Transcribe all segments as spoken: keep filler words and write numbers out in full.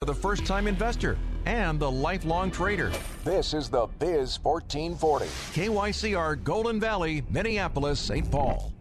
For the first-time investor and the lifelong trader. This is the Biz fourteen forty. K Y C R, Golden Valley, Minneapolis, Saint Paul.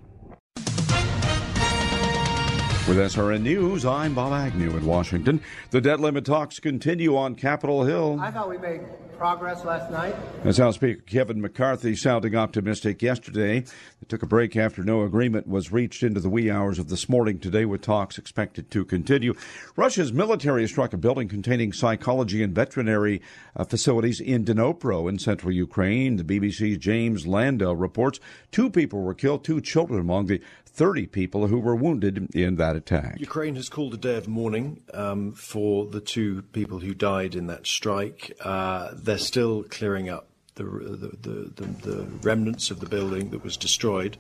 With S R N News, I'm Bob Agnew in Washington. The debt limit talks continue on Capitol Hill. I thought we made progress last night. That's House Speaker Kevin McCarthy sounding optimistic yesterday. They took a break after no agreement was reached into the wee hours of this morning today, with talks expected to continue. Russia's military struck a building containing psychology and veterinary uh, facilities in Dnipro in central Ukraine. The B B C's James Landale reports two people were killed, two children among the thirty people who were wounded in that attack. Ukraine has called a day of mourning um, for the two people who died in that strike. Uh, they're still clearing up the the, the, the the remnants of the building that was destroyed.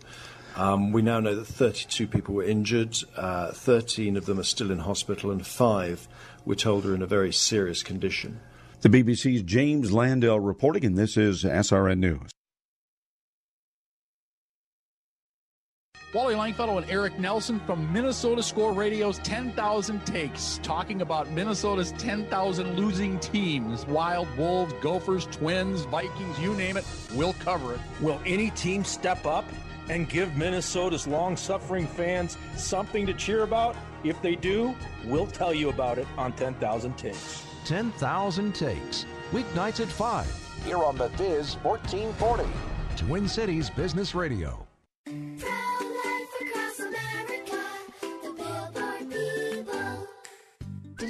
Um, we now know that thirty-two people were injured. Uh, thirteen of them are still in hospital, and five, we're told, are in a very serious condition. The B B C's James Landale reporting, and this is S R N News. Wally Langfellow and Eric Nelson from Minnesota Score Radio's ten thousand Takes, talking about Minnesota's ten thousand losing teams. Wild Wolves, Gophers, Twins, Vikings, you name it, we'll cover it. Will any team step up and give Minnesota's long-suffering fans something to cheer about? If they do, we'll tell you about it on ten thousand Takes. ten thousand Takes, weeknights at five. Here on the Biz fourteen forty. Twin Cities Business Radio. Did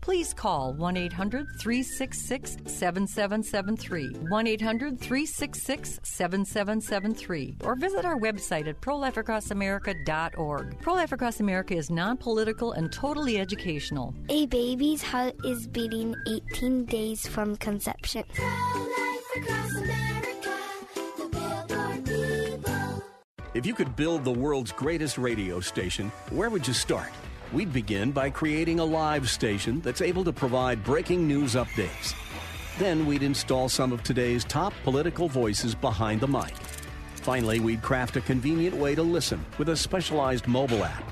please call one eight hundred three six six seven seven seven three, one eight hundred three six six seven seven seven three, or visit our website at pro life across america dot org. Pro-Life Across America is non-political and totally educational. A baby's heart is beating eighteen days from conception. Pro-Life Across America, the Billboard people. If you could build the world's greatest radio station, where would you start? We'd begin by creating a live station that's able to provide breaking news updates. Then we'd install some of today's top political voices behind the mic. Finally, we'd craft a convenient way to listen with a specialized mobile app.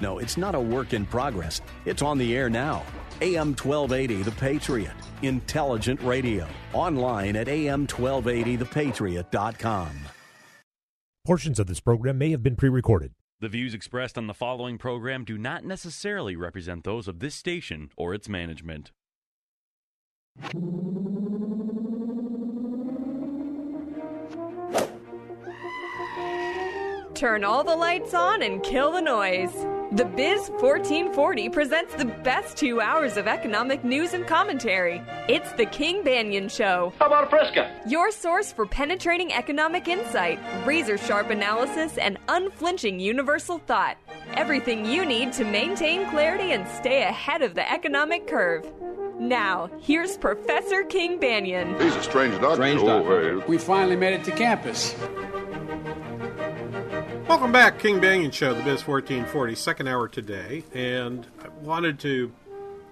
No, it's not a work in progress. It's on the air now. A M twelve eighty, The Patriot. Intelligent radio. Online at A M twelve eighty the patriot dot com. Portions of this program may have been pre-recorded. The views expressed on the following program do not necessarily represent those of this station or its management. Turn all the lights on and kill the noise. The Biz fourteen forty presents the best two hours of economic news and commentary. It's the King Banyan Show. How about a Fresca? Your source for penetrating economic insight, razor-sharp analysis, and unflinching universal thought. Everything you need to maintain clarity and stay ahead of the economic curve. Now, here's Professor King Banyan. He's a strange doctor. Strange doctor. We finally made it to campus. Welcome back, King Banyan Show, the Biz fourteen forty, second hour today, and I wanted to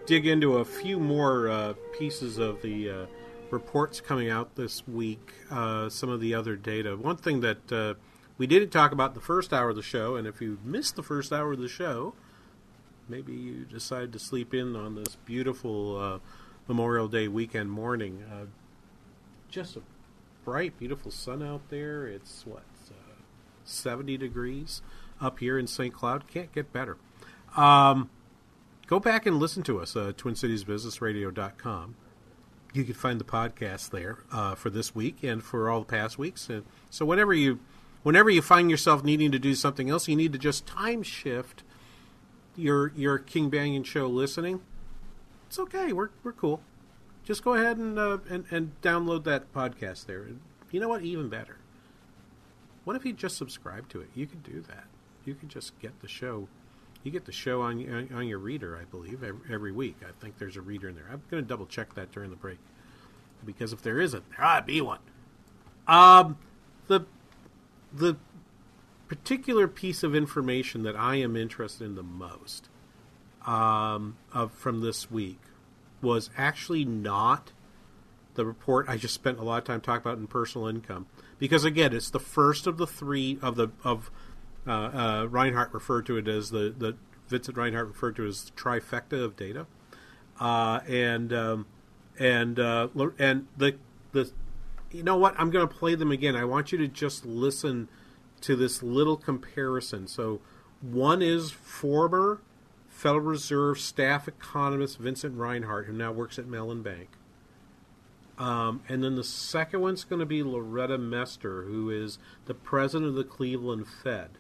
dig into a few more uh, pieces of the uh, reports coming out this week, uh, some of the other data. One thing that uh, we didn't talk about the first hour of the show, and if you missed the first hour of the show, maybe you decided to sleep in on this beautiful uh, Memorial Day weekend morning. Uh, just a bright, beautiful sun out there. It's what? seventy degrees up here in Saint Cloud. Can't get better. Um, go back and listen to us, uh, twin cities business radio dot com. you can find the podcast there uh, for this week and for all the past weeks. And so whenever you, whenever you find yourself needing to do something else, you need to just time shift your your King Banyan show listening. It's okay. We're we're cool. Just go ahead and uh, and and download that podcast there. And you know what? Even better. What if you just subscribe to it? You could do that. You could just get the show. You get the show on on your reader, I believe, every, every week. I think there's a reader in there. I'm going to double check that during the break, because if there isn't, there ought to be one. Um, the the particular piece of information that I am interested in the most um, of from this week was actually not the report I just spent a lot of time talking about in personal income, because again, it's the first of the three of the of uh, uh, Reinhart referred to it as the, the Vincent Reinhart referred to as the trifecta of data, uh, and um, and uh, and the the you know what, I'm going to play them again. I want you to just listen to this little comparison. So one is former Federal Reserve staff economist Vincent Reinhart, who now works at Mellon Bank. Um, and then the second one's going to be Loretta Mester, who is the president of the Cleveland Fed.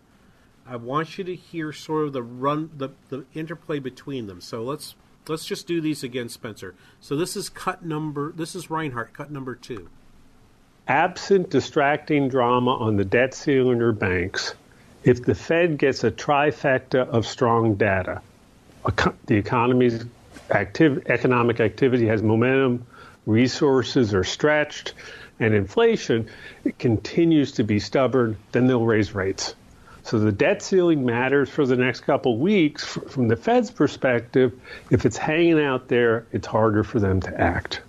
I want you to hear sort of the run, the, the interplay between them. So let's let's just do these again, Spencer. So this is cut number. This is Reinhart, cut number two. Absent distracting drama on the debt ceiling or banks, if the Fed gets a trifecta of strong data, the economy's active economic activity has momentum, resources are stretched, and inflation it continues to be stubborn, then they'll raise rates. So the debt ceiling matters for the next couple weeks. From the Fed's perspective, if it's hanging out there, it's harder for them to act.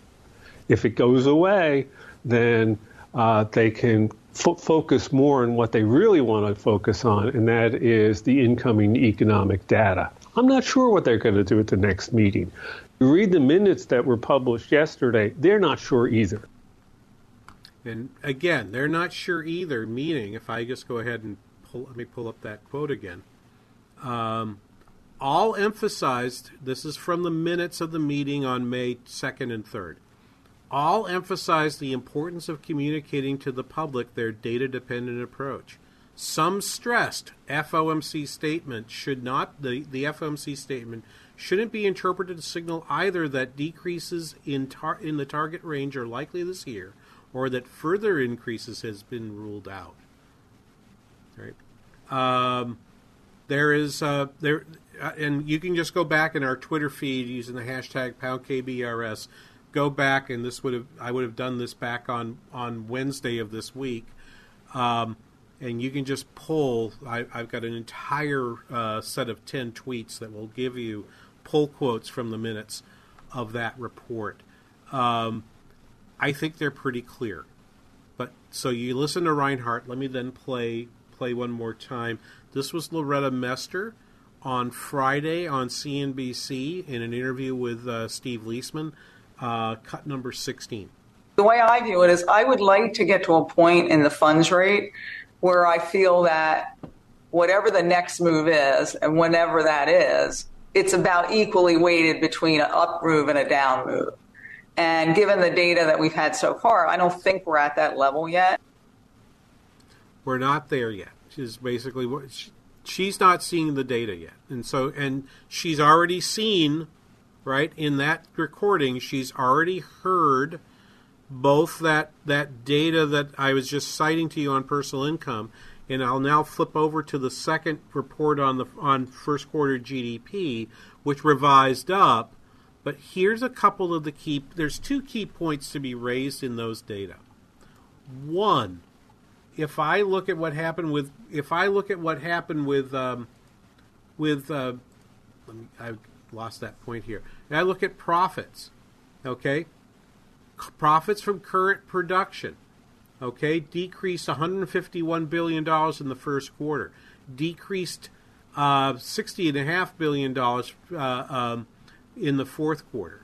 If it goes away, then uh, they can fo- focus more on what they really want to focus on, and that is the incoming economic data. I'm not sure what they're going to do at the next meeting. You read the minutes that were published yesterday, they're not sure either. And again, they're not sure either, meaning, if I just go ahead and pull, let me pull up that quote again. Um, all emphasized, this is from the minutes of the meeting on May second and third. All emphasized the importance of communicating to the public their data-dependent approach. Some stressed F O M C statement should not, the, the F O M C statement shouldn't be interpreted to signal either that decreases in tar- in the target range are likely this year, or that further increases has been ruled out. Right? Um, there is uh, there, uh, and you can just go back in our Twitter feed using the hashtag pound K B R S. Go back, and this would have I would have done this back on, on Wednesday of this week. Um, And you can just pull, I, I've got an entire uh, set of ten tweets that will give you pull quotes from the minutes of that report. Um, I think they're pretty clear. But so you listen to Reinhart. Let me then play play one more time. This was Loretta Mester on Friday on C N B C in an interview with uh, Steve Leisman, uh, cut number sixteen. The way I view it is I would like to get to a point in the funds rate where I feel that whatever the next move is, and whenever that is, it's about equally weighted between an up move and a down move. And given the data that we've had so far, I don't think we're at that level yet. We're not there yet. She's basically what she, she's not seeing the data yet, and so and she's already seen, right, in that recording, she's already heard both that, that data that I was just citing to you on personal income, and I'll now flip over to the second report on the on first quarter G D P, which revised up. But here's a couple of the key. There's two key points to be raised in those data. One, if I look at what happened with if I look at what happened with um, with uh, let me, I lost that point here. And I look at profits, okay. Profits from current production, okay, decreased one hundred fifty-one billion dollars in the first quarter, decreased uh, sixty point five billion dollars uh, um, in the fourth quarter.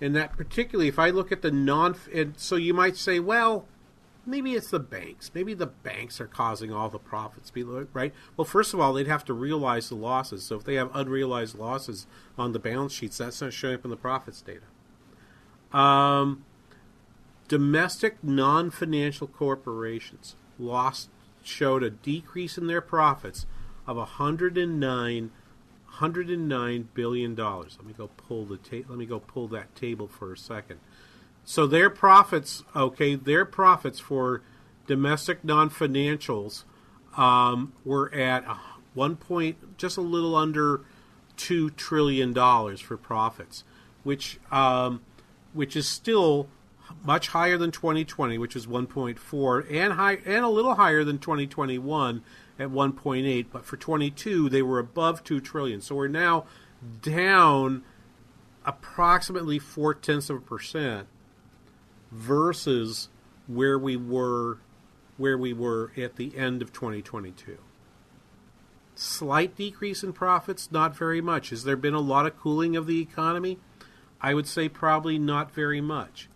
And that particularly, if I look at the non, and so you might say, well, maybe it's the banks. Maybe the banks are causing all the profits, right? Well, first of all, they'd have to realize the losses. So if they have unrealized losses on the balance sheets, that's not showing up in the profits data. Um, domestic non-financial corporations lost showed a decrease in their profits of one hundred nine billion dollars. Let me go pull the ta- let me go pull that table for a second. So their profits, okay, their profits for domestic non-financials um, were at one point just a little under two trillion dollars for profits, which um, which is still much higher than twenty twenty, which was one point four, and high and a little higher than twenty twenty-one at one point eight. But for twenty-two, they were above two trillion. So we're now down approximately four tenths of a percent versus where we were where we were at the end of twenty twenty-two. Slight decrease in profits, not very much. Has there been a lot of cooling of the economy? I would say probably not very much.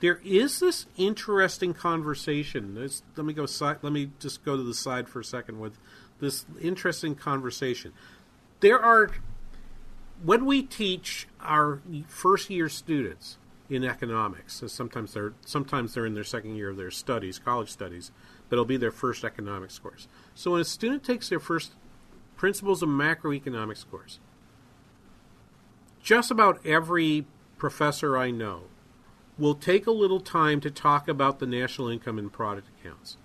There is this interesting conversation. There's, let me go. Side, let me just go to the side for a second with this interesting conversation. There are, when we teach our first-year students in economics, so sometimes they're sometimes they're in their second year of their studies, college studies, but it'll be their first economics course. So when a student takes their first Principles of Macroeconomics course, just about every professor I know will take a little time to talk about the national income and product accounts.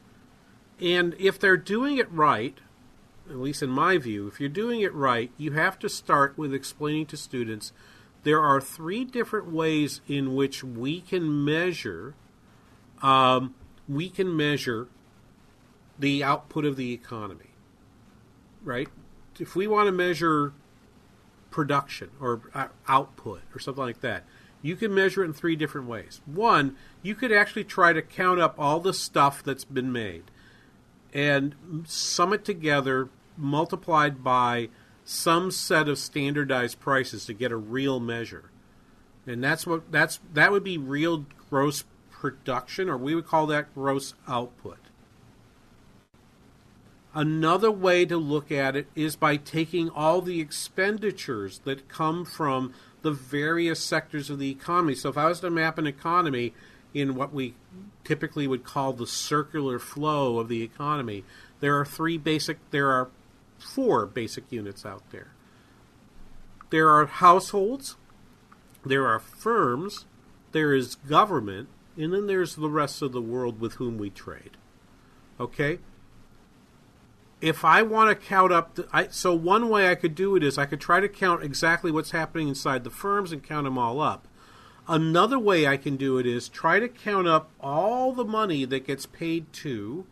And if they're doing it right, at least in my view, if you're doing it right, you have to start with explaining to students there are three different ways in which we can measure um, we can measure the output of the economy, right? If we want to measure production or uh, output or something like that, you can measure it in three different ways. One, you could actually try to count up all the stuff that's been made and sum it together, multiplied by some set of standardized prices to get a real measure. And that's what that's that would be real gross production, or we would call that gross output. Another way to look at it is by taking all the expenditures that come from the various sectors of the economy. So if I was to map an economy in what we typically would call the circular flow of the economy, there are three basic, there are four basic units out there. There are households, there are firms, there is government, and then there's the rest of the world with whom we trade. Okay? If I want to count up, the, I, so one way I could do it is I could try to count exactly what's happening inside the firms and count them all up. Another way I can do it is try to count up all the money that gets paid to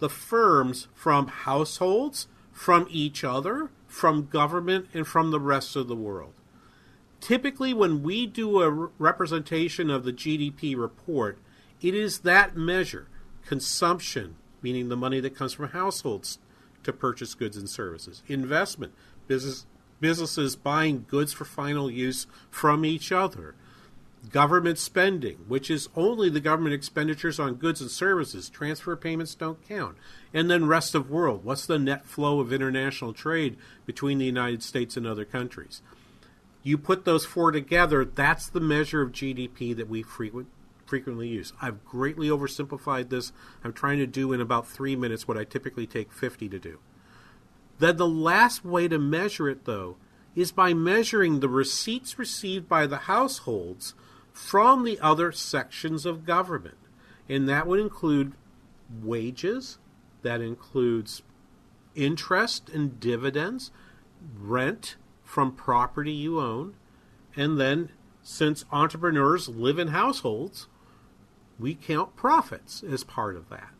the firms from households, from each other, from government, and from the rest of the world. Typically, when we do a representation of the G D P report, it is that measure, consumption, meaning the money that comes from households to purchase goods and services. Investment, business, businesses buying goods for final use from each other. Government spending, which is only the government expenditures on goods and services. Transfer payments don't count. And then rest of world. What's the net flow of international trade between the United States and other countries? You put those four together, that's the measure of G D P that we frequent. frequently used. I've greatly oversimplified this. I'm trying to do in about three minutes what I typically take fifty to do. Then the last way to measure it, though, is by measuring the receipts received by the households from the other sections of government. And that would include wages, that includes interest and dividends, rent from property you own, and then, since entrepreneurs live in households, we count profits as part of that.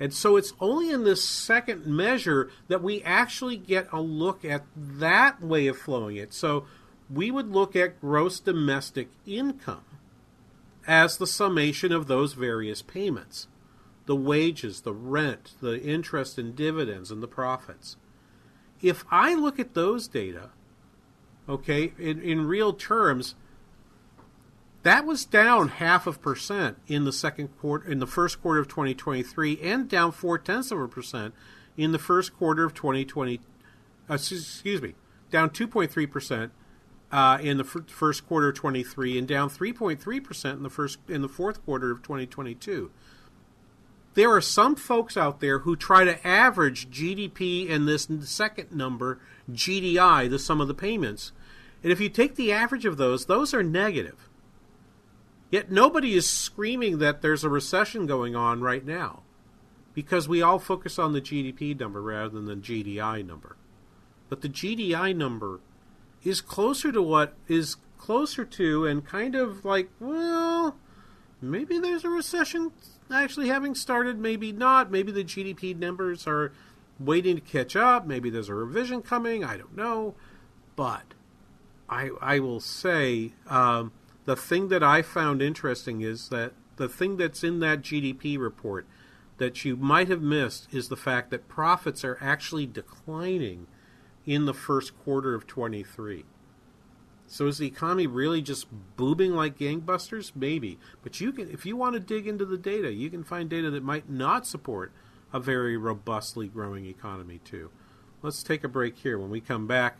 And so it's only in this second measure that we actually get a look at that way of flowing it. So we would look at gross domestic income as the summation of those various payments, the wages, the rent, the interest and dividends, and the profits. If I look at those data, okay, in, in real terms, that was down half of percent in the second quarter, in the first quarter of twenty twenty-three, and down four tenths of a percent in the first quarter of twenty twenty. Uh, excuse me, down two point three percent uh, in the f- first quarter of twenty-three and down three point three percent in the first in the fourth quarter of twenty twenty-two. There are some folks out there who try to average G D P and this second number, G D I, the sum of the payments. And if you take the average of those, those are negative. Yet nobody is screaming that there's a recession going on right now because we all focus on the G D P number rather than the G D I number. But the G D I number is closer to what is closer to and kind of like, well, maybe there's a recession actually having started, maybe not. Maybe the G D P numbers are waiting to catch up. Maybe there's a revision coming. I don't know. But I, I will say um, the thing that I found interesting is that the thing that's in that G D P report that you might have missed is the fact that profits are actually declining in the first quarter of twenty-three. So is the economy really just booming like gangbusters? Maybe. But you can, if you want to dig into the data, you can find data that might not support a very robustly growing economy too. Let's take a break here. When we come back,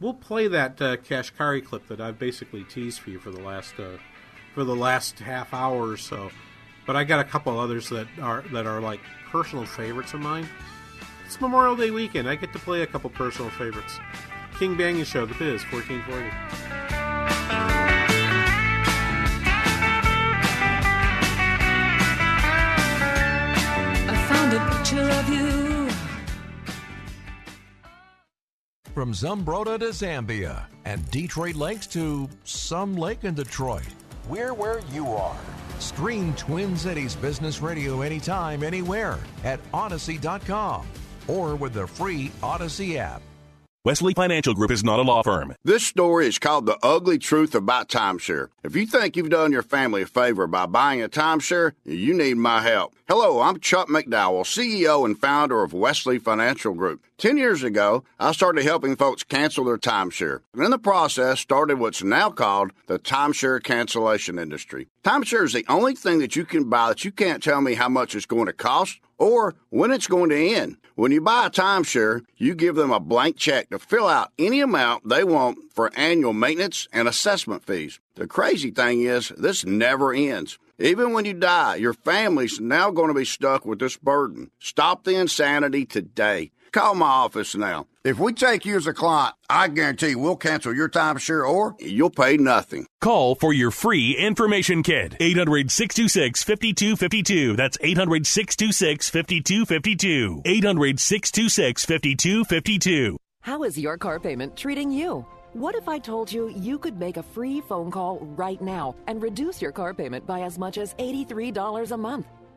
we'll play that uh, Kashkari clip that I've basically teased for you for the last uh, for the last half hour or so. But I got a couple others that are that are like personal favorites of mine. It's Memorial Day weekend. I get to play a couple personal favorites. King Banyan Show, The Biz, fourteen forty. From Zumbrota to Zambia and Detroit Lakes to some lake in Detroit. We're where you are. Stream Twin Cities Business Radio anytime, anywhere at Odyssey dot com or with the free Odyssey app. Wesley Financial Group is not a law firm. This story is called The Ugly Truth About Timeshare. If you think you've done your family a favor by buying a timeshare, you need my help. Hello, I'm Chuck McDowell, C E O and founder of Wesley Financial Group. Ten years ago, I started helping folks cancel their timeshare, and in the process started what's now called the timeshare cancellation industry. Timeshare is the only thing that you can buy that you can't tell me how much it's going to cost or when it's going to end. When you buy a timeshare, you give them a blank check to fill out any amount they want for annual maintenance and assessment fees. The crazy thing is, this never ends. Even when you die, your family's now going to be stuck with this burden. Stop the insanity today. Call my office now. If we take you as a client, I guarantee we'll cancel your timeshare or you'll pay nothing. Call for your free information kit. eight hundred, six two six, five two five two. That's eight hundred, six two six, five two five two. eight hundred, six two six, five two five two. How is your car payment treating you? What if I told you you could make a free phone call right now and reduce your car payment by as much as eighty-three dollars a month?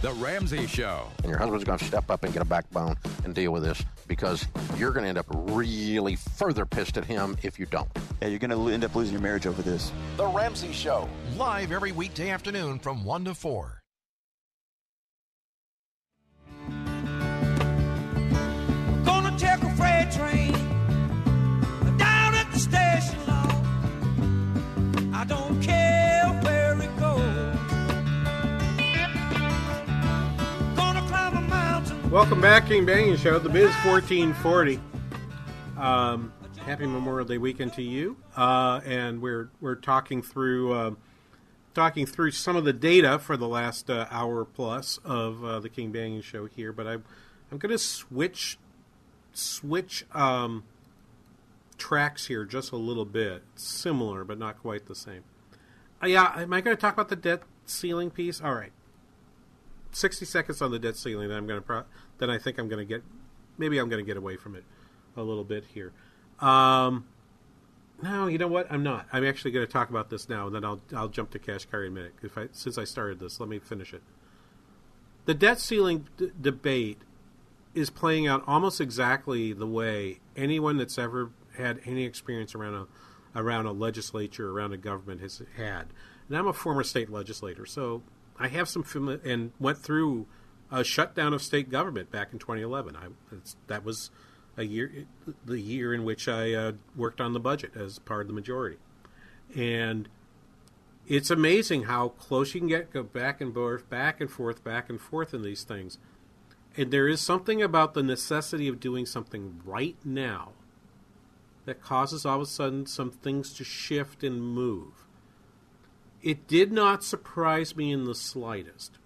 The Ramsey Show. And your husband's going to step up and get a backbone and deal with this because you're going to end up really further pissed at him if you don't. Yeah, you're going to end up losing your marriage over this. The Ramsey Show. Live every weekday afternoon from one to four. Gonna take a freight train down at the station, Lord. I don't care. Welcome back, King Banyan Show, the Biz fourteen forty. Um, happy Memorial Day weekend to you. Uh, and we're we're talking through uh, talking through some of the data for the last uh, hour plus of uh, the King Banyan Show here. But I'm I'm going to switch switch um, tracks here just a little bit. Similar, but not quite the same. Uh, yeah, am I going to talk about the debt ceiling piece? All right. sixty seconds on the debt ceiling, then I'm going to pro- then I think I'm going to get maybe I'm going to get away from it a little bit here. Um, no, you know what? I'm not. I'm actually going to talk about this now, and then I'll I'll jump to Kashkari in a minute. If I since I started this, let me finish it. The debt ceiling d- debate is playing out almost exactly the way anyone that's ever had any experience around a around a legislature, around a government has had. And I'm a former state legislator, so I have some fam- and went through a shutdown of state government back in twenty eleven. I it's, that was a year, the year in which I uh, worked on the budget as part of the majority, and it's amazing how close you can get, go back and forth, back and forth, back and forth in these things. And there is something about the necessity of doing something right now that causes all of a sudden some things to shift and move. It did not surprise me in the slightest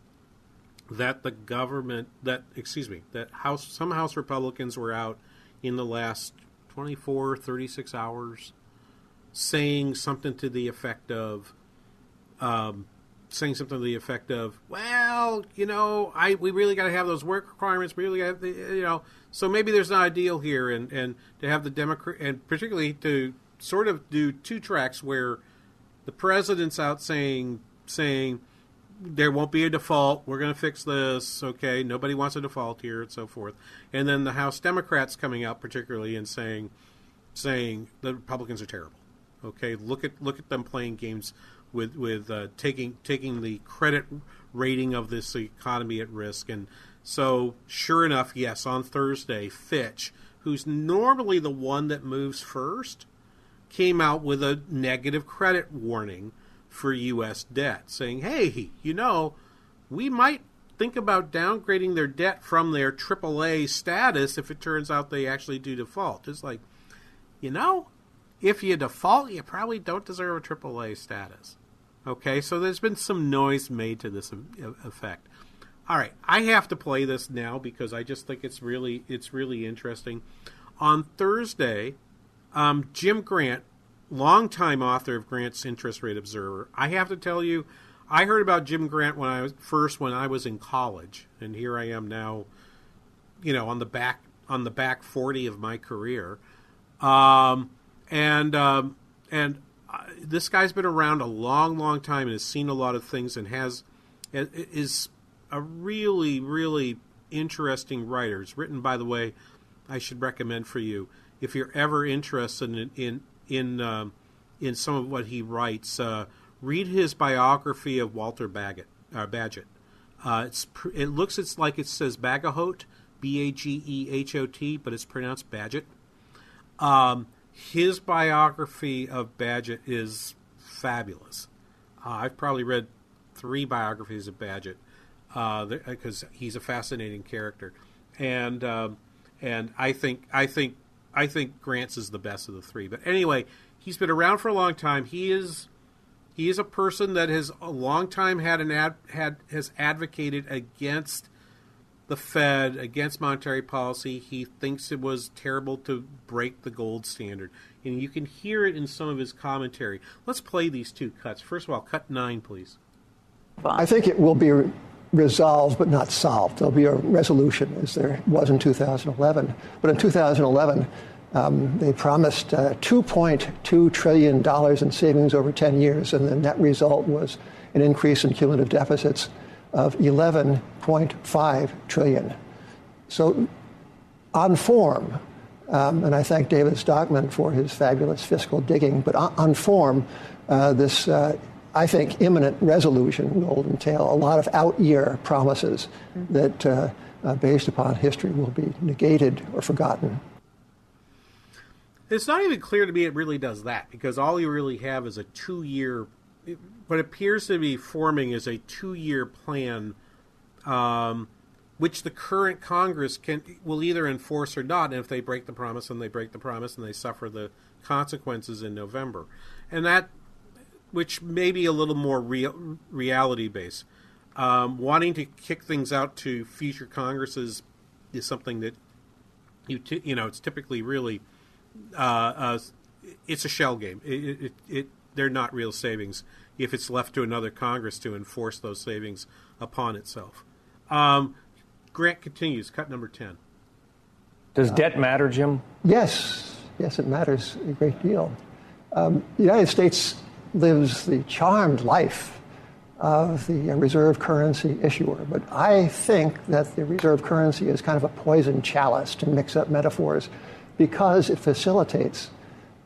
that the government, that, excuse me, that House, some House Republicans were out in the last twenty-four, thirty-six hours saying something to the effect of, um, saying something to the effect of, well, you know, I we really got to have those work requirements, we really got to, you know, so maybe there's not a deal here, and, and to have the Democrat, and particularly to sort of do two tracks where the president's out saying saying there won't be a default. We're going to fix this. Okay, nobody wants a default here, and so forth. And then the House Democrats coming out particularly and saying saying the Republicans are terrible. Okay, look at look at them playing games with with uh, taking taking the credit rating of this economy at risk. And so, sure enough, yes, on Thursday, Fitch, who's normally the one that moves first, came out with a negative credit warning for U S debt, saying, hey, you know, we might think about downgrading their debt from their triple A status if it turns out they actually do default. It's like, you know, if you default, you probably don't deserve a triple A status. Okay, so there's been some noise made to this effect. All right, I have to play this now because I just think it's really, it's really interesting. On Thursday, Um, Jim Grant, longtime author of Grant's Interest Rate Observer. I have to tell you, I heard about Jim Grant when I was, first when I was in college, and here I am now, you know, on the back on the back forty of my career. Um, and um, and uh, this guy's been around a long, long time and has seen a lot of things and has is a really, really interesting writer. It's written, by the way, I should recommend for you. If you're ever interested in in in, um, in some of what he writes, uh, read his biography of Walter Bagehot. Uh, Bagehot. Uh, it's pr- it looks it's like it says Bagehot, B A G E H O T, but it's pronounced Bagehot. Um, his biography of Bagehot is fabulous. Uh, I've probably read three biographies of Bagehot because uh, he's a fascinating character, and um, and I think I think. I think Grant's is the best of the three. But anyway, he's been around for a long time. He is he is a person that has a long time had an ad, had has advocated against the Fed, against monetary policy. He thinks it was terrible to break the gold standard. And you can hear it in some of his commentary. Let's play these two cuts. First of all, cut nine, please. I think it will be resolved but not solved. There'll be a resolution, as there was in two thousand eleven. But in two thousand eleven, um, they promised uh, two point two trillion dollars in savings over ten years, and the net result was an increase in cumulative deficits of eleven point five trillion dollars. So on form, um, and I thank David Stockman for his fabulous fiscal digging, but on, on form, uh, this uh, I think imminent resolution will entail a lot of out-year promises that, uh, uh, based upon history, will be negated or forgotten. It's not even clear to me it really does that, because all you really have is a two-year, what appears to be forming is a two-year plan um, which the current Congress can will either enforce or not. And if they break the promise, then they break the promise, and they suffer the consequences in November. And that, which may be a little more real, reality-based. Um, wanting to kick things out to future Congresses is something that, you t- you know, it's typically really, uh, uh, it's a shell game. It, it, it, they're not real savings if it's left to another Congress to enforce those savings upon itself. Um, Grant continues, cut number ten. Does debt matter, Jim? Yes. Yes, it matters a great deal. Um, the United States lives the charmed life of the reserve currency issuer. But I think that the reserve currency is kind of a poison chalice, to mix up metaphors, because it facilitates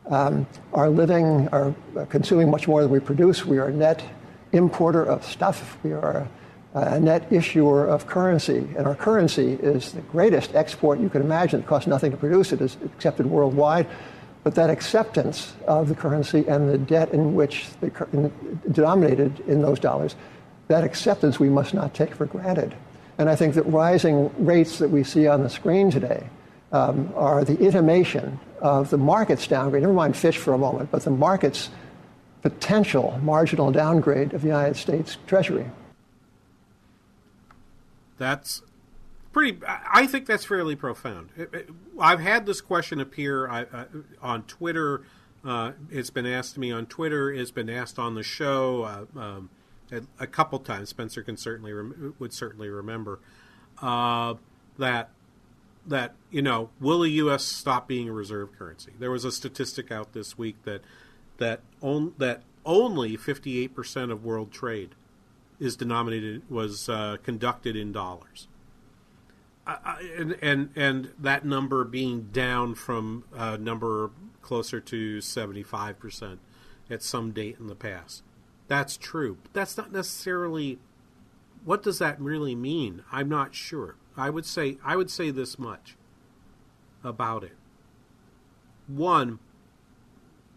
um, our living, our consuming much more than we produce. We are a net importer of stuff. We are a net issuer of currency. And our currency is the greatest export you can imagine. It costs nothing to produce. It is accepted worldwide. But that acceptance of the currency and the debt in which the in, denominated in those dollars, that acceptance we must not take for granted. And I think that rising rates that we see on the screen today um, are the intimation of the market's downgrade. Never mind Fitch for a moment, but the market's potential marginal downgrade of the United States Treasury. That's pretty. I think that's fairly profound. It, it, I've had this question appear I, uh, on Twitter. Uh, it's been asked to me on Twitter. It's been asked on the show uh, um, a, a couple times. Spencer can certainly rem- would certainly remember uh, that that you know, will the U S stop being a reserve currency? There was a statistic out this week that that on, that only fifty-eight percent of world trade is denominated, was uh, conducted in dollars, uh, and, and and that number being down from a number closer to seventy-five percent at some date in the past. That's true, but that's not necessarily. What does that really mean? I'm not sure. I would say I would say this much about it. One,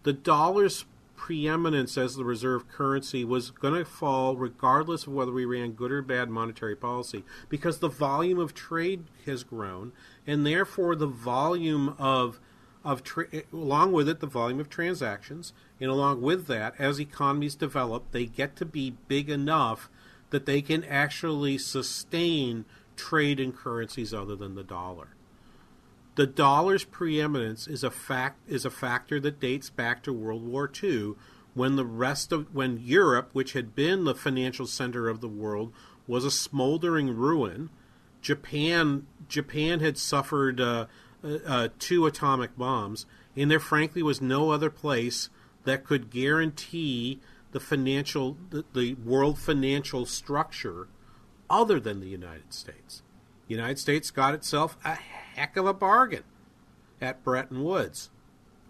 the dollar's preeminence as the reserve currency was going to fall regardless of whether we ran good or bad monetary policy, because the volume of trade has grown, and therefore the volume of of tra- along with it the volume of transactions, and along with that, as economies develop, they get to be big enough that they can actually sustain trade in currencies other than the dollar. The dollar's preeminence is a fact is a factor that dates back to World War Two, when the rest of when Europe, which had been the financial center of the world, was a smoldering ruin. Japan Japan had suffered uh, uh, two atomic bombs, and there frankly was no other place that could guarantee the financial the, the world financial structure other than the United States. The United States got itself a heck of a bargain at Bretton Woods,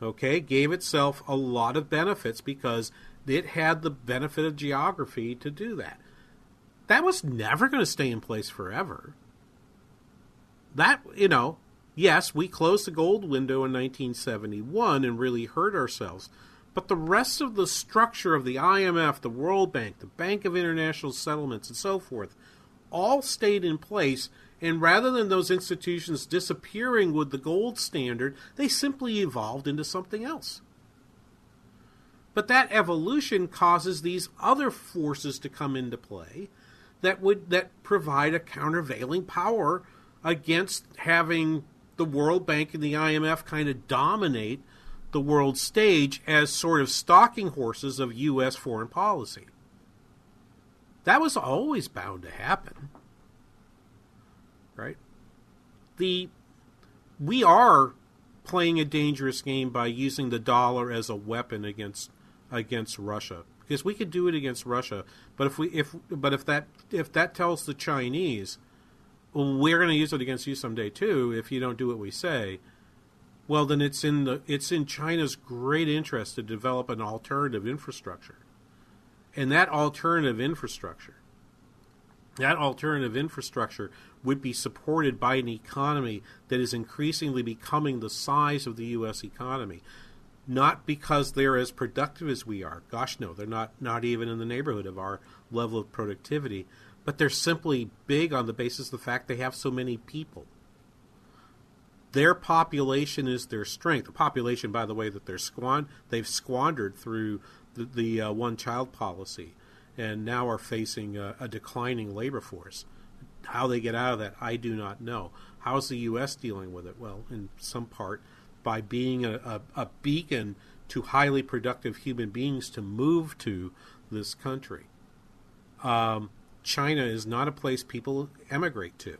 okay? Gave itself a lot of benefits because it had the benefit of geography to do that. That was never going to stay in place forever. That, you know, yes, we closed the gold window in nineteen seventy-one and really hurt ourselves, but the rest of the structure of the I M F, the World Bank, the Bank of International Settlements, and so forth, all stayed in place. And rather than those institutions disappearing with the gold standard, they simply evolved into something else. But that evolution causes these other forces to come into play that would that provide a countervailing power against having the World Bank and the I M F kind of dominate the world stage as sort of stalking horses of U S foreign policy. That was always bound to happen. Right? The we are playing a dangerous game by using the dollar as a weapon against against Russia, because we could do it against Russia, but if we if but if that if that tells the Chinese, well, we're going to use it against you someday too if you don't do what we say, well, then it's in the it's in China's great interest to develop an alternative infrastructure, and that alternative infrastructure That alternative infrastructure would be supported by an economy that is increasingly becoming the size of the U S economy. Not because they're as productive as we are. Gosh, no, they're not, not even in the neighborhood of our level of productivity. but they're simply big on the basis of the fact they have so many people. Their population is their strength. The population, by the way, that they're squand- they've squandered through the, the uh, one-child policy and now are facing a, a declining labor force. How they get out of that, I do not know. How's the U S dealing with it? Well, in some part, by being a, a, a beacon to highly productive human beings to move to this country. Um, China is not a place people emigrate to,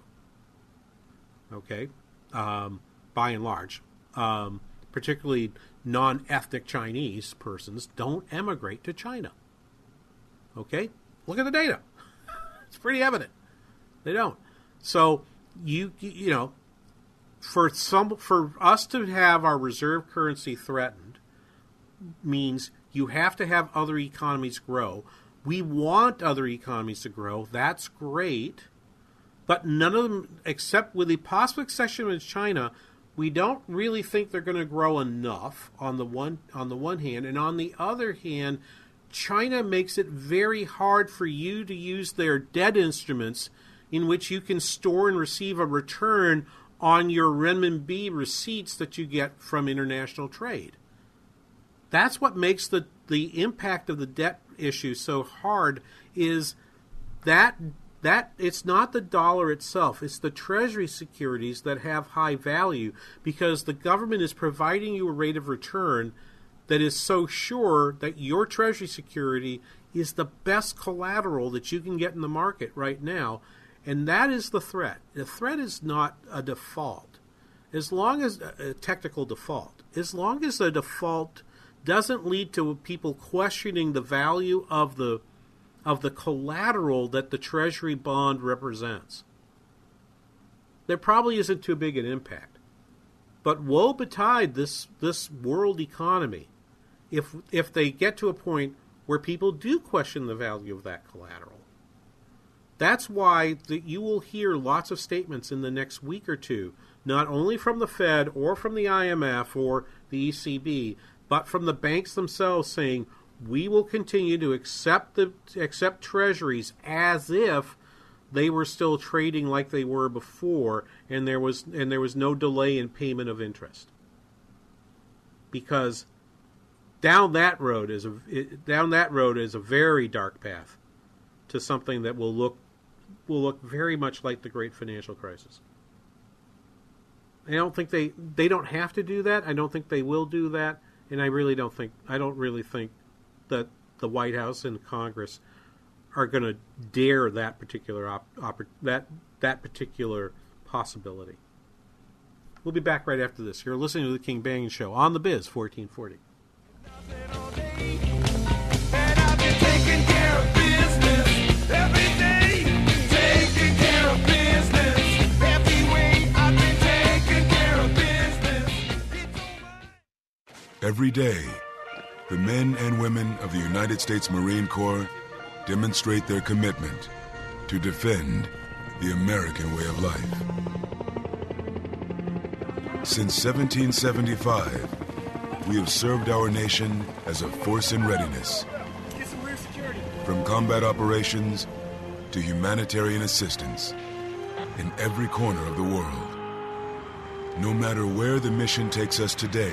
okay, um, by and large. Um, particularly non-ethnic Chinese persons don't emigrate to China, okay? Look at the data. It's pretty evident. They don't. So, you you know, for some for us to have our reserve currency threatened means you have to have other economies grow. We want other economies to grow. That's great. But none of them, except with the possible exception of China, we don't really think they're going to grow enough on the one on the one hand. And on the other hand, China makes it very hard for you to use their debt instruments in which you can store and receive a return on your renminbi receipts that you get from international trade. That's what makes the, the impact of the debt issue so hard, is that that it's not the dollar itself, it's the treasury securities that have high value, because the government is providing you a rate of return that is so sure that your treasury security is the best collateral that you can get in the market right now. And that is the threat. The threat is not a default. As long as a technical default, as long as a default doesn't lead to people questioning the value of the of the collateral that the treasury bond represents, there probably isn't too big an impact. But woe betide this this world economy if if they get to a point where people do question the value of that collateral. That's why the, you will hear lots of statements in the next week or two, not only from the Fed or from the I M F or the E C B, but from the banks themselves saying, we will continue to accept the accept treasuries as if they were still trading like they were before and there was and there was no delay in payment of interest. Because down that road is a down that road is a very dark path to something that will look will look very much like the great financial crisis. I don't think they they don't have to do that. I don't think they will do that, and I really don't think I don't really think that the White House and Congress are going to dare that particular op, op, that that particular possibility. We'll be back right after this. You're listening to the King Banyan Show on the Biz fourteen forty. And I've been taking care of business every day. Every day, the men and women of the United States Marine Corps demonstrate their commitment to defend the American way of life. Since seventeen seventy-five, we have served our nation as a force in readiness. From combat operations to humanitarian assistance in every corner of the world. No matter where the mission takes us today,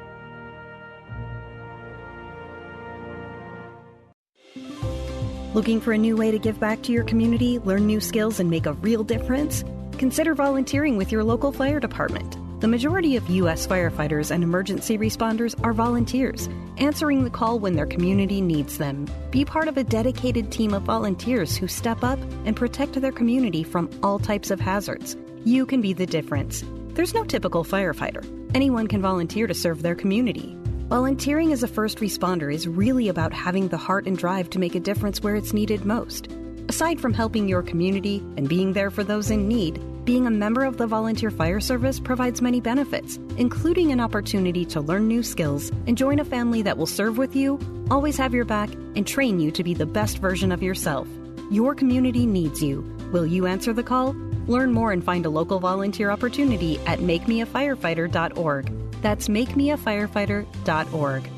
Looking for a new way to give back to your community, learn new skills, and make a real difference? Consider volunteering with your local fire department. The majority of U S firefighters and emergency responders are volunteers, answering the call when their community needs them. Be part of a dedicated team of volunteers who step up and protect their community from all types of hazards. You can be the difference. There's no typical firefighter. Anyone can volunteer to serve their community. Volunteering as a first responder is really about having the heart and drive to make a difference where it's needed most. Aside from helping your community and being there for those in need, Being a member of the Volunteer Fire Service provides many benefits, including an opportunity to learn new skills and join a family that will serve with you, always have your back, and train you to be the best version of yourself. Your community needs you. Will you answer the call? Learn more and find a local volunteer opportunity at make me a firefighter dot org. That's make me a firefighter dot org.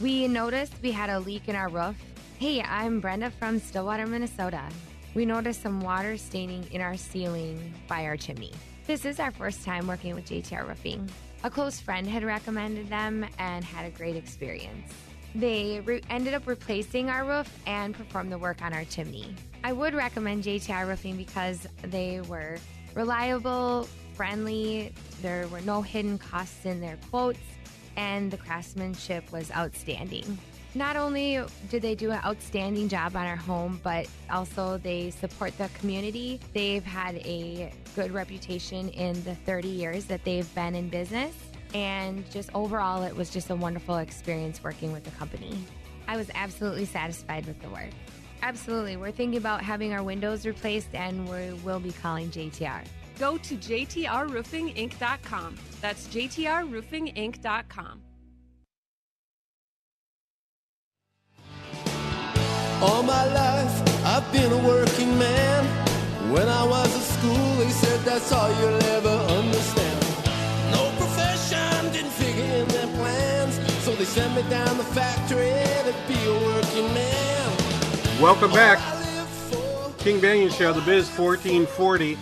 We noticed we had a leak in our roof. Hey, I'm Brenda from Stillwater, Minnesota. We noticed some water staining in our ceiling by our chimney. This is our first time working with J T R Roofing. A close friend had recommended them and had a great experience. They re- ended up replacing our roof and performed the work on our chimney. I would recommend J T R Roofing because they were reliable, friendly, there were no hidden costs in their quotes, and the craftsmanship was outstanding. Not only did they do an outstanding job on our home, but also they support the community. They've had a good reputation in the thirty years that they've been in business. And just overall, it was just a wonderful experience working with the company. I was absolutely satisfied with the work. Absolutely. We're thinking about having our windows replaced, and we will be calling J T R. Go to J T R roofing inc dot com. That's J T R roofing inc dot com. All my life, I've been a working man. When I was at school, they said that's all you'll ever understand. No profession didn't figure in their plans, so they sent me down the factory to be a working man. Welcome back. King Banyan Show, The Biz fourteen forty.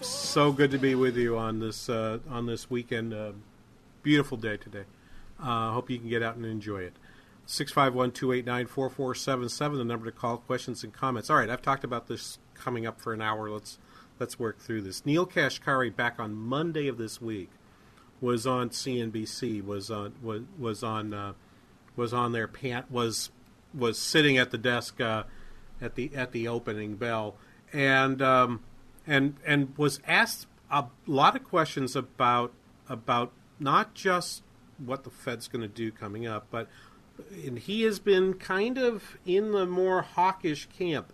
So good to be with you on this uh, on this weekend. Uh, beautiful day today. Uh, hope you can get out and enjoy it. six five one, two eight nine, four four seven seven, the number to call, questions and comments. All right, I've talked about this coming up for an hour. Let's let's work through this. Neel Kashkari, back on Monday of this week, was on C N B C. Was on was was on uh, was on their pant was was sitting at the desk uh, at the at the opening bell, and um, and and was asked a lot of questions about about not just what the Fed's going to do coming up, but and he has been kind of in the more hawkish camp.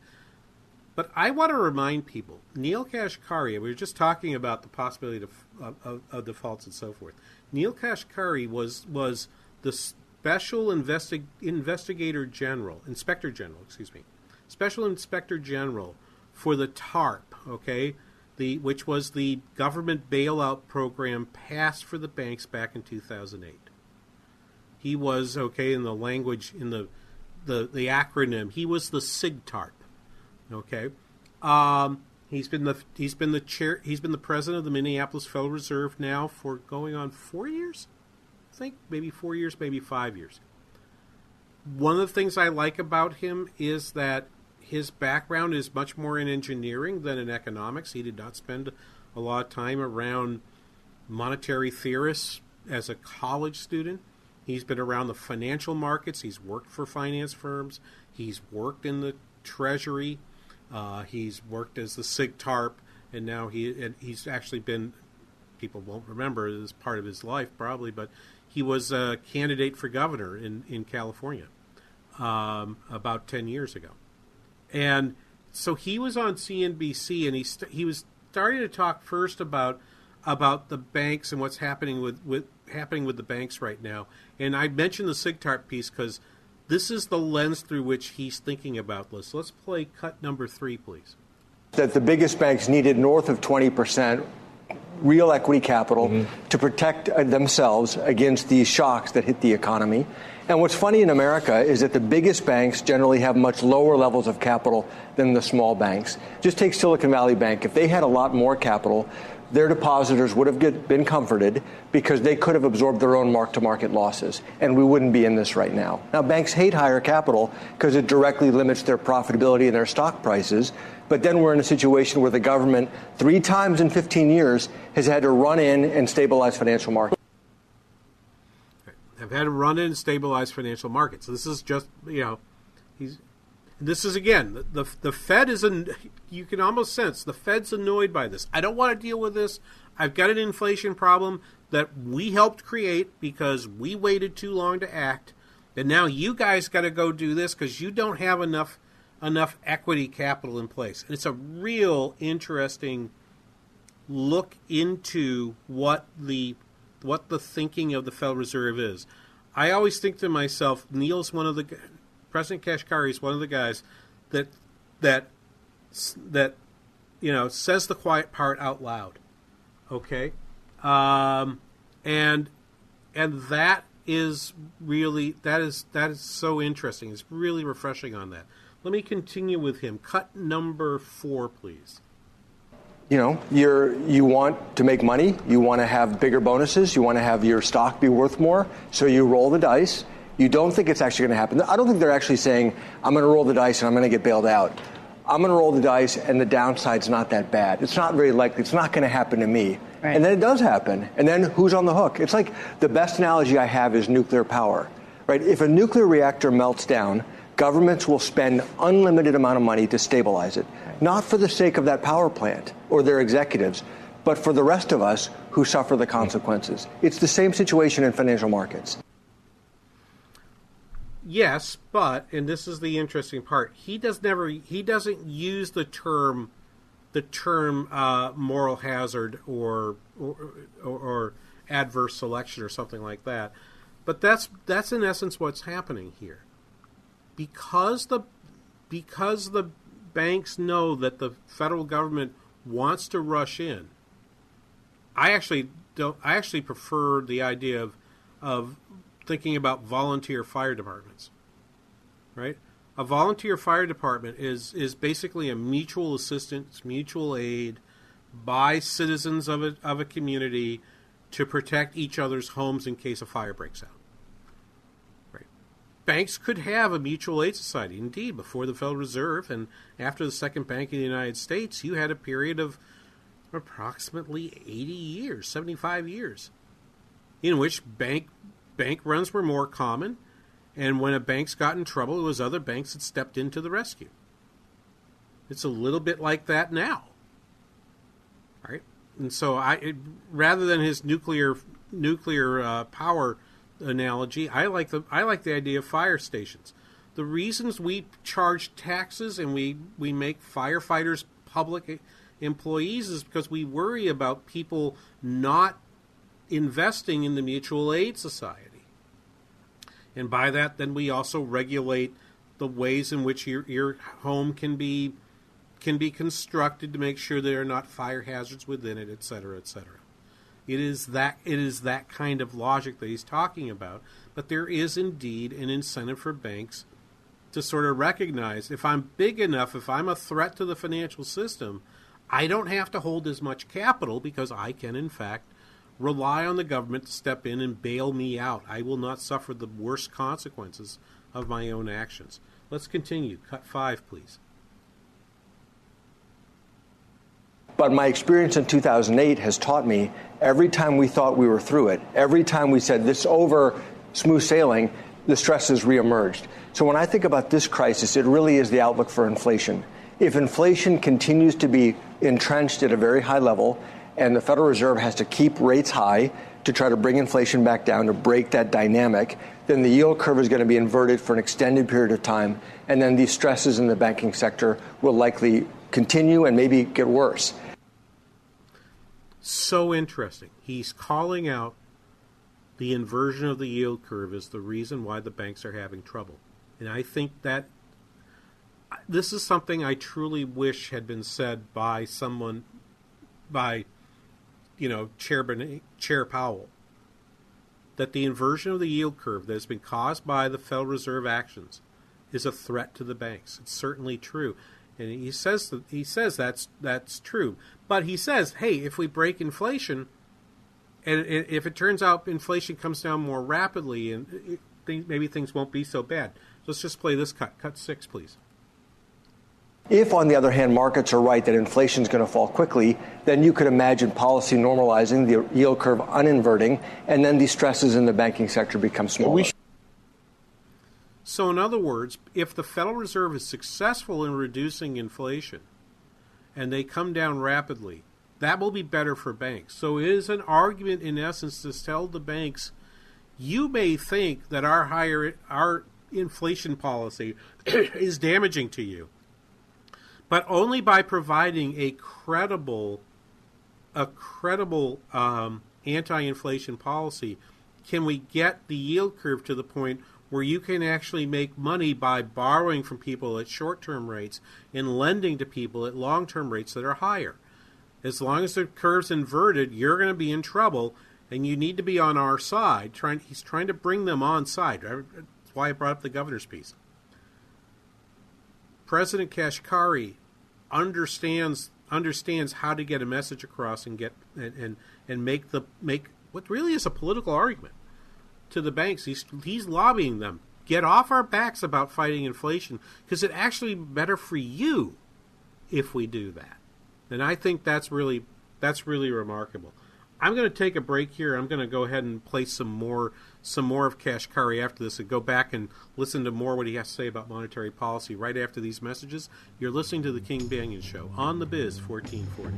But I want to remind people, Neel Kashkari, we were just talking about the possibility of, of, of defaults and so forth. Neel Kashkari was was the special investi- investigator general, inspector general, excuse me, special inspector general for the TARP, okay, the which was the government bailout program passed for the banks back in two thousand eight. He was, okay, in the language, in the the, the acronym, he was the SIGTARP, okay? Um, he's been the he's been the chair, he's been the president of the Minneapolis Federal Reserve now for going on four years? I think maybe four years, maybe five years. One of the things I like about him is that his background is much more in engineering than in economics. He did not spend a lot of time around monetary theorists as a college student. He's been around the financial markets. He's worked for finance firms. He's worked in the Treasury. Uh, he's worked as the SIGTARP, and now he and he's actually been. People won't remember this part of his life probably, but he was a candidate for governor in in California um, about ten years ago, and so he was on C N B C, and he st- he was starting to talk first about about the banks and what's happening with with. happening with the banks right now. And I mentioned the SIGTARP piece because this is the lens through which he's thinking about this. Let's play cut number three, please. That the biggest banks needed north of twenty percent real equity capital mm-hmm. to protect themselves against these shocks that hit the economy. And what's funny in America is that the biggest banks generally have much lower levels of capital than the small banks. Just take Silicon Valley Bank. If they had a lot more capital, their depositors would have get, been comforted because they could have absorbed their own mark-to-market losses, and we wouldn't be in this right now. Now, banks hate higher capital because it directly limits their profitability and their stock prices, but then we're in a situation where the government three times in fifteen years has had to run in and stabilize financial markets. Have had to run in and stabilize financial markets. This is just, you know, he's... This is, again, the, the the Fed is, an, you can almost sense, the Fed's annoyed by this. I don't want to deal with this. I've got an inflation problem that we helped create because we waited too long to act. And now you guys got to go do this because you don't have enough enough equity capital in place. And it's a real interesting look into what the what the thinking of the Federal Reserve is. I always think to myself, Neil's one of the President Kashkari is one of the guys that that that you know says the quiet part out loud. Okay, um, and and that is really that is that is so interesting. It's really refreshing on that. Let me continue with him. Cut number four, please. You know, you're, you want to make money, you want to have bigger bonuses, you want to have your stock be worth more, so you roll the dice. You don't think it's actually going to happen. I don't think they're actually saying, I'm going to roll the dice and I'm going to get bailed out. I'm going to roll the dice and the downside's not that bad. It's not very likely. It's not going to happen to me. Right. And then it does happen. And then who's on the hook? It's like the best analogy I have is nuclear power. Right? If a nuclear reactor melts down, governments will spend unlimited amount of money to stabilize it, not for the sake of that power plant or their executives, but for the rest of us who suffer the consequences. It's the same situation in financial markets. Yes, but, and this is the interesting part, he does never, he doesn't use the term, the term uh, moral hazard or, or or adverse selection or something like that. But that's that's in essence what's happening here. Because the because the banks know that the federal government wants to rush in, I actually don't. I actually prefer the idea of of thinking about volunteer fire departments. Right, a volunteer fire department is is basically a mutual assistance, mutual aid by citizens of a of a community to protect each other's homes in case a fire breaks out. Banks could have a mutual aid society. Indeed, before the Federal Reserve and after the Second Bank of the United States, you had a period of approximately eighty years, seventy-five years, in which bank bank runs were more common, and when a bank's got in trouble, it was other banks that stepped in to the rescue. It's a little bit like that now. All right? And so I, it, rather than his nuclear nuclear uh, power analogy, I like the I like the idea of fire stations. The reasons we charge taxes and we, we make firefighters public employees is because we worry about people not investing in the mutual aid society. And by that, then we also regulate the ways in which your your home can be can be constructed to make sure there are not fire hazards within it, et cetera, et cetera. It is that it is that kind of logic that he's talking about. But there is indeed an incentive for banks to sort of recognize, if I'm big enough, if I'm a threat to the financial system, I don't have to hold as much capital because I can, in fact, rely on the government to step in and bail me out. I will not suffer the worst consequences of my own actions. Let's continue. Cut five, please. But my experience in two thousand eight has taught me every time we thought we were through it, every time we said this over, smooth sailing, the stresses reemerged. So when I think about this crisis, it really is the outlook for inflation. If inflation continues to be entrenched at a very high level and the Federal Reserve has to keep rates high to try to bring inflation back down to break that dynamic, then the yield curve is going to be inverted for an extended period of time. And then these stresses in the banking sector will likely continue and maybe get worse. So interesting. He's calling out the inversion of the yield curve as the reason why the banks are having trouble. And I think that this is something I truly wish had been said by someone, by, you know, Chair, Bernay, Chair Powell, that the inversion of the yield curve that has been caused by the Federal Reserve actions is a threat to the banks. It's certainly true. And he says that, he says that's that's true, but he says, hey, if we break inflation, and, and if it turns out inflation comes down more rapidly, and it, th- maybe things won't be so bad. Let's just play this cut, cut six, please. If, on the other hand, markets are right that inflation is going to fall quickly, then you could imagine policy normalizing, the yield curve uninverting, and then the stresses in the banking sector become smaller. So in other words, if the Federal Reserve is successful in reducing inflation and they come down rapidly, that will be better for banks. So it is an argument, in essence, to tell the banks, you may think that our higher, our inflation policy is damaging to you. But only by providing a credible, a credible um, anti-inflation policy can we get the yield curve to the point where you can actually make money by borrowing from people at short-term rates and lending to people at long-term rates that are higher. As long as the curve's inverted, you're going to be in trouble, and you need to be on our side. Trying, he's trying to bring them on side. That's why I brought up the governor's piece. President Kashkari understands understands how to get a message across and get and, and, and make the make what really is a political argument to the banks. He's he's lobbying them. Get off our backs about fighting inflation, because it actually better for you if we do that. And I think that's really that's really remarkable. I'm going to take a break here. I'm going to go ahead and play some more some more of Kashkari after this, and go back and listen to more what he has to say about monetary policy right after these messages. You're listening to The King Banyan Show on The Biz fourteen forty.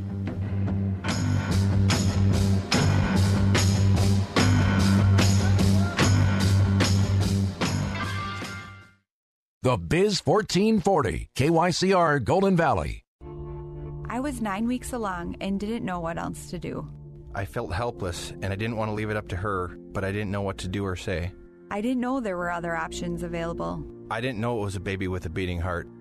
The Biz fourteen forty, K Y C R, Golden Valley. I was nine weeks along and didn't know what else to do. I felt helpless, and I didn't want to leave it up to her, but I didn't know what to do or say. I didn't know there were other options available. I didn't know it was a baby with a beating heart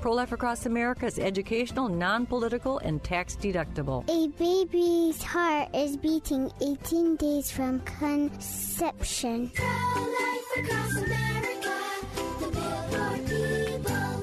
Pro-Life Across America is educational, non-political, and tax-deductible. A baby's heart is beating eighteen days from conception. Pro-Life Across America, the billboard people.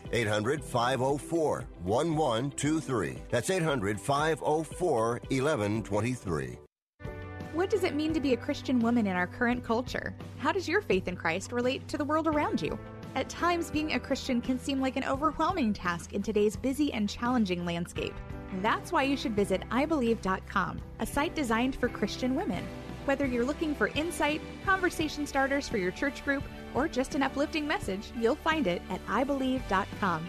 eight hundred five oh four one one two three. That's eight hundred five oh four one one two three. What does it mean to be a Christian woman in our current culture? How does your faith in Christ relate to the world around you? At times, being a Christian can seem like an overwhelming task in today's busy and challenging landscape. That's why you should visit I believe dot com, a site designed for Christian women. Whether you're looking for insight, conversation starters for your church group, or just an uplifting message, you'll find it at I believe dot com.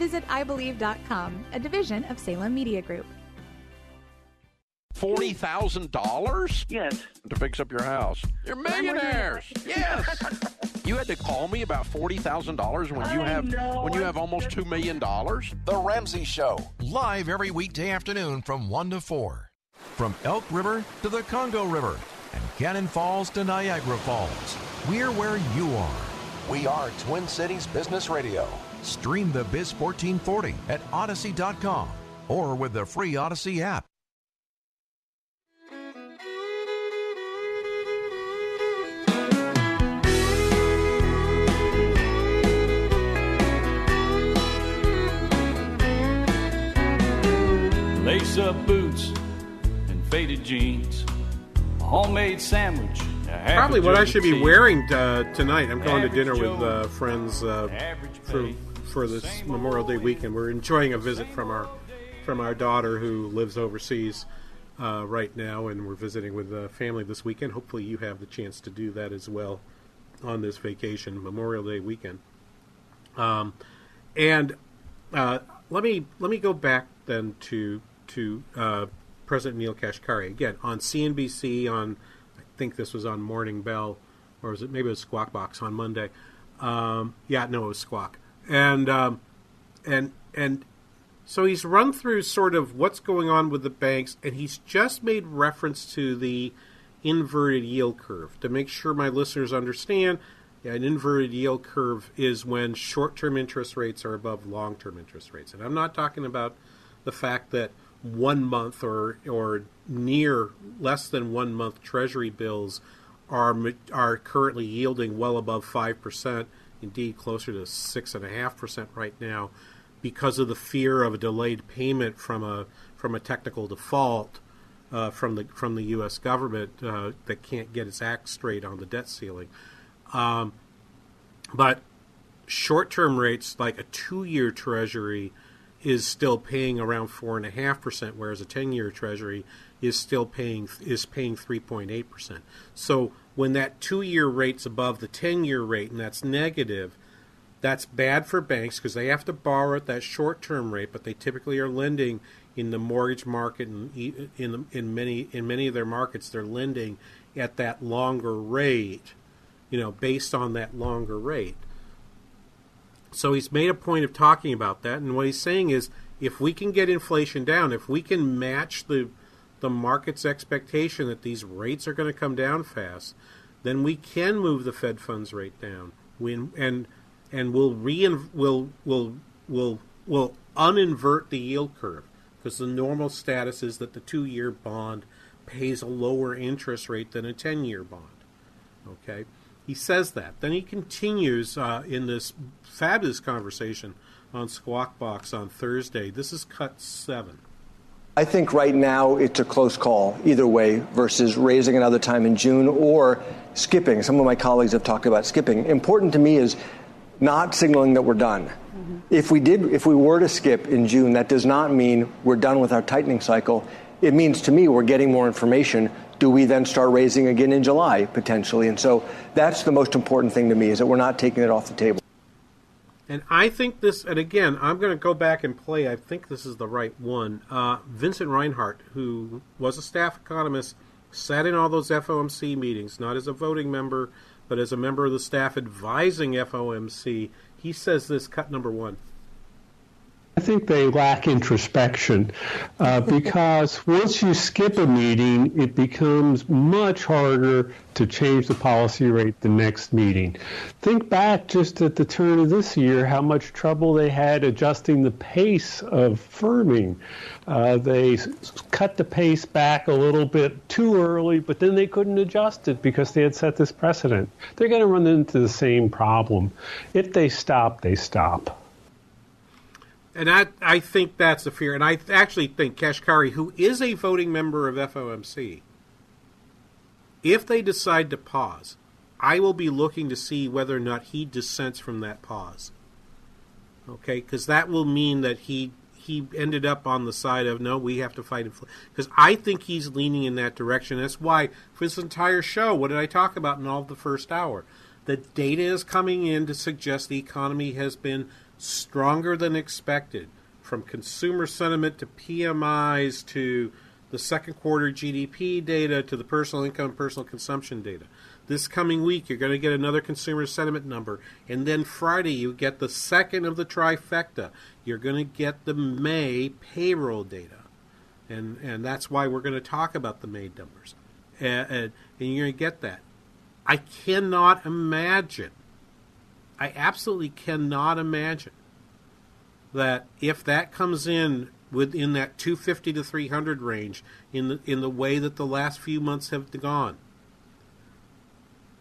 Visit I believe dot com, a division of Salem Media Group. forty thousand dollars? Yes. To fix up your house. You're millionaires. Yes. You had to call me about forty thousand dollars when you have when you have almost two million dollars? The Ramsey Show. Live every weekday afternoon from one to four. From Elk River to the Congo River and Cannon Falls to Niagara Falls. We're where you are. We are Twin Cities Business Radio. Stream the Biz fourteen forty at Odyssey dot com or with the free Odyssey app. Lace-up boots and faded jeans, a homemade sandwich. A Probably what I should be wearing uh, tonight. I'm going average to dinner Jones, with uh, friends uh, for, for this Memorial Day weekend. We're enjoying a visit from our from our daughter who lives overseas uh, right now, and we're visiting with the family this weekend. Hopefully you have the chance to do that as well on this vacation, Memorial Day weekend. Um, and uh, let me let me go back then to... to uh, President Neel Kashkari, again, on C N B C, on, I think this was on Morning Bell, or was it, maybe it was Squawk Box on Monday. Um, yeah, no, it was Squawk. And, um, and, and so he's run through sort of what's going on with the banks, and he's just made reference to the inverted yield curve to make sure my listeners understand. Yeah, an inverted yield curve is when short-term interest rates are above long-term interest rates. And I'm not talking about the fact that one month or or near less than one month Treasury bills are are currently yielding well above five percent, indeed closer to six point five percent right now, because of the fear of a delayed payment from a from a technical default uh, from the from the U S government uh, that can't get its act straight on the debt ceiling. Um, but short-term rates, like a two-year Treasury, is still paying around four and a half percent, whereas a ten-year Treasury is still paying is paying three point eight percent. So when that two-year rate's above the ten-year rate, and that's negative, that's bad for banks because they have to borrow at that short-term rate, but they typically are lending in the mortgage market and in in, in many in many of their markets, they're lending at that longer rate. You know, based on that longer rate. So he's made a point of talking about that, and what he's saying is, if we can get inflation down, if we can match the the market's expectation that these rates are going to come down fast, then we can move the Fed funds rate down. We and and we'll rein we'll will will will uninvert the yield curve, because the normal status is that the two-year bond pays a lower interest rate than a ten-year bond. Okay. He says that. Then he continues uh, in this fabulous conversation on Squawk Box on Thursday. This is cut seven. I think right now it's a close call either way versus raising another time in June or skipping. Some of my colleagues have talked about skipping. Important to me is not signaling that we're done. Mm-hmm. If we did, if we were to skip in June, that does not mean we're done with our tightening cycle. It means to me we're getting more information. Do we then start raising again in July, potentially? And so that's the most important thing to me, is that we're not taking it off the table. And I think this, and again, I'm going to go back and play, I think this is the right one. Uh, Vincent Reinhart, who was a staff economist, sat in all those F O M C meetings, not as a voting member, but as a member of the staff advising F O M C. He says this, cut number one. I think they lack introspection uh, because once you skip a meeting, it becomes much harder to change the policy rate the next meeting. Think back just at the turn of this year, how much trouble they had adjusting the pace of firming. Uh, they cut the pace back a little bit too early, but then they couldn't adjust it because they had set this precedent. They're going to run into the same problem. If they stop, they stop. And I, I think that's the fear. And I th- actually think Kashkari, who is a voting member of F O M C, if they decide to pause, I will be looking to see whether or not he dissents from that pause. Okay? Because that will mean that he he ended up on the side of, no, we have to fight inflation. Because I think he's leaning in that direction. That's why for this entire show, what did I talk about in all of the first hour? The data is coming in to suggest the economy has been stronger than expected, from consumer sentiment to P M Is to the second quarter G D P data to the personal income, personal consumption data. This coming week, you're going to get another consumer sentiment number. And then Friday, you get the second of the trifecta. You're going to get the May payroll data. And and that's why we're going to talk about the May numbers. And, and, and you're going to get that. I cannot imagine I absolutely cannot imagine that if that comes in within that two fifty to three hundred range in the in the way that the last few months have gone,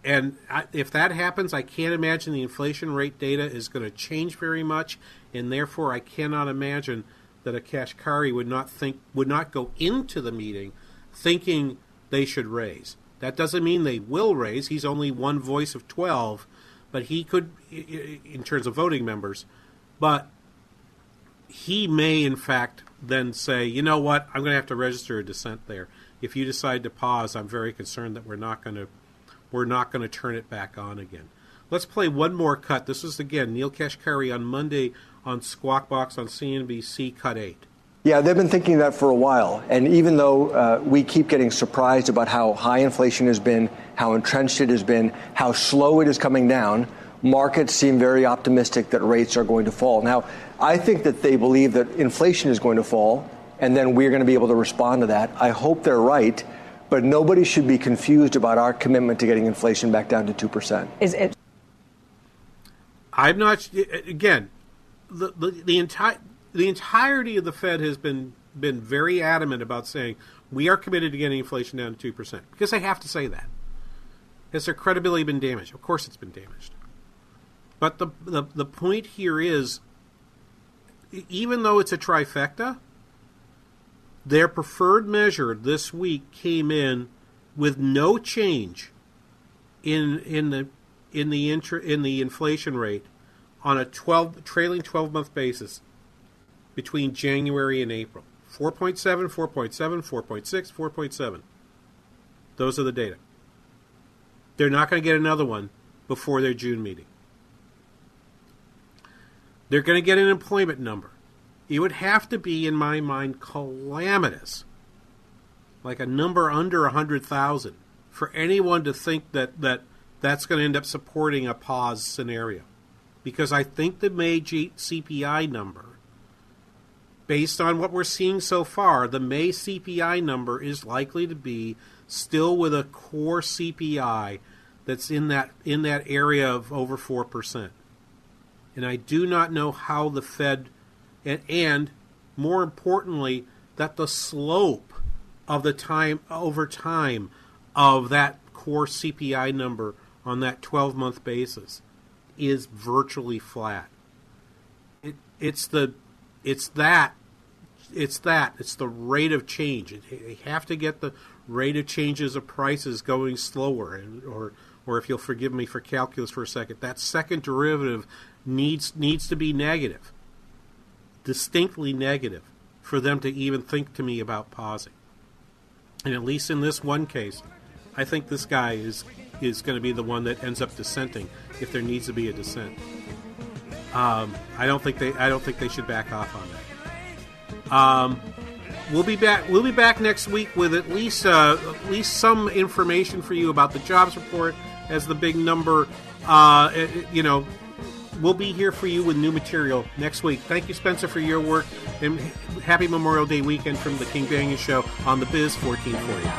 and I, if that happens, I can't imagine the inflation rate data is going to change very much, and therefore I cannot imagine that a Kashkari would not think would not go into the meeting thinking they should raise. That doesn't mean they will raise. He's only one voice of twelve. But he could, in terms of voting members, but he may, in fact, then say, you know what, I'm going to have to register a dissent there. If you decide to pause, I'm very concerned that we're not going to, we're not going to turn it back on again. Let's play one more cut. This was, again, Neel Kashkari on Monday on Squawk Box on C N B C, cut eight. Yeah, they've been thinking that for a while. And even though uh, we keep getting surprised about how high inflation has been, how entrenched it has been, how slow it is coming down, markets seem very optimistic that rates are going to fall. Now, I think that they believe that inflation is going to fall, and then we're going to be able to respond to that. I hope they're right, but nobody should be confused about our commitment to getting inflation back down to two percent. Is it? I'm not, again, the, the, the entire... The entirety of the Fed has been been very adamant about saying we are committed to getting inflation down to two percent, because they have to say that. Has their credibility been damaged? Of course it's been damaged. But the, the, the point here is, even though it's a trifecta, their preferred measure this week came in with no change in in the in the intra, in the inflation rate on a twelve trailing twelve-month basis. Between January and April, four point seven, four point seven, four point six, four point seven. Those are the data. They're not going to get another one before their June meeting. They're going to get an employment number. It would have to be, in my mind, calamitous, like a number under one hundred thousand, for anyone to think that, that that's going to end up supporting a pause scenario. Because I think the May G- C P I number, based on what we're seeing so far, the May C P I number is likely to be still with a core C P I that's in that in that area of over four percent. And I do not know how the Fed, and, and more importantly, that the slope of the time over time of that core C P I number on that twelve-month basis is virtually flat. It, it's the It's that, it's that, it's the rate of change. They have to get the rate of changes of prices going slower, and, or, or if you'll forgive me for calculus for a second, that second derivative needs needs to be negative, distinctly negative, for them to even think to me about pausing. And at least in this one case, I think this guy is is going to be the one that ends up dissenting if there needs to be a dissent. Um, I don't think they. I don't think they should back off on that. Um, we'll be back. We'll be back next week with at least uh, at least some information for you about the jobs report as the big number. Uh, it, you know, we'll be here for you with new material next week. Thank you, Spencer, for your work, and happy Memorial Day weekend from the King Banyan Show on the Biz fourteen forty.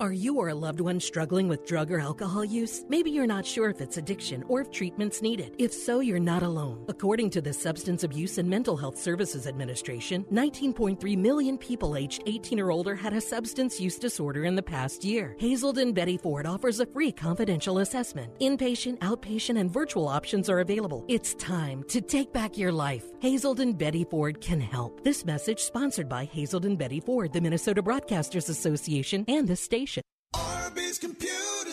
Are you or a loved one struggling with drug or alcohol use? Maybe you're not sure if it's addiction or if treatment's needed. If so, you're not alone. According to the Substance Abuse and Mental Health Services Administration, nineteen point three million people aged eighteen or older had a substance use disorder in the past year. Hazelden Betty Ford offers a free confidential assessment. Inpatient, outpatient, and virtual options are available. It's time to take back your life. Hazelden Betty Ford can help. This message sponsored by Hazelden Betty Ford, the Minnesota Broadcasters Association, and this station. Arby's Computer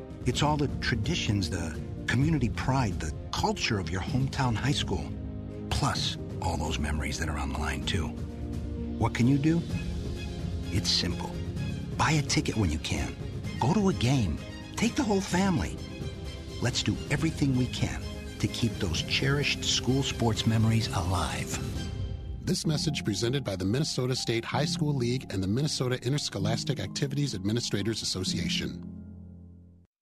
It's all the traditions, the community pride, the culture of your hometown high school, plus all those memories that are on the line, too. What can you do? It's simple. Buy a ticket when you can. Go to a game. Take the whole family. Let's do everything we can to keep those cherished school sports memories alive. This message presented by the Minnesota State High School League and the Minnesota Interscholastic Activities Administrators Association.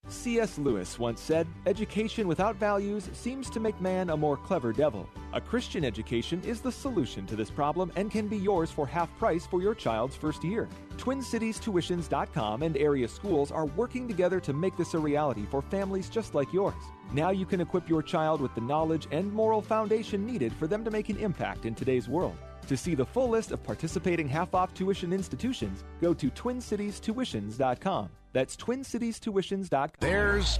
C S Lewis once said, "Education without values seems to make man a more clever devil. A Christian education is the solution to this problem and can be yours for half price for your child's first year." Twin Cities Tuitions dot com and area schools are working together to make this a reality for families just like yours. Now you can equip your child with the knowledge and moral foundation needed for them to make an impact in today's world. To see the full list of participating half-off tuition institutions, go to Twin Cities Tuitions dot com. That's Twin Cities Tuitions dot com. There's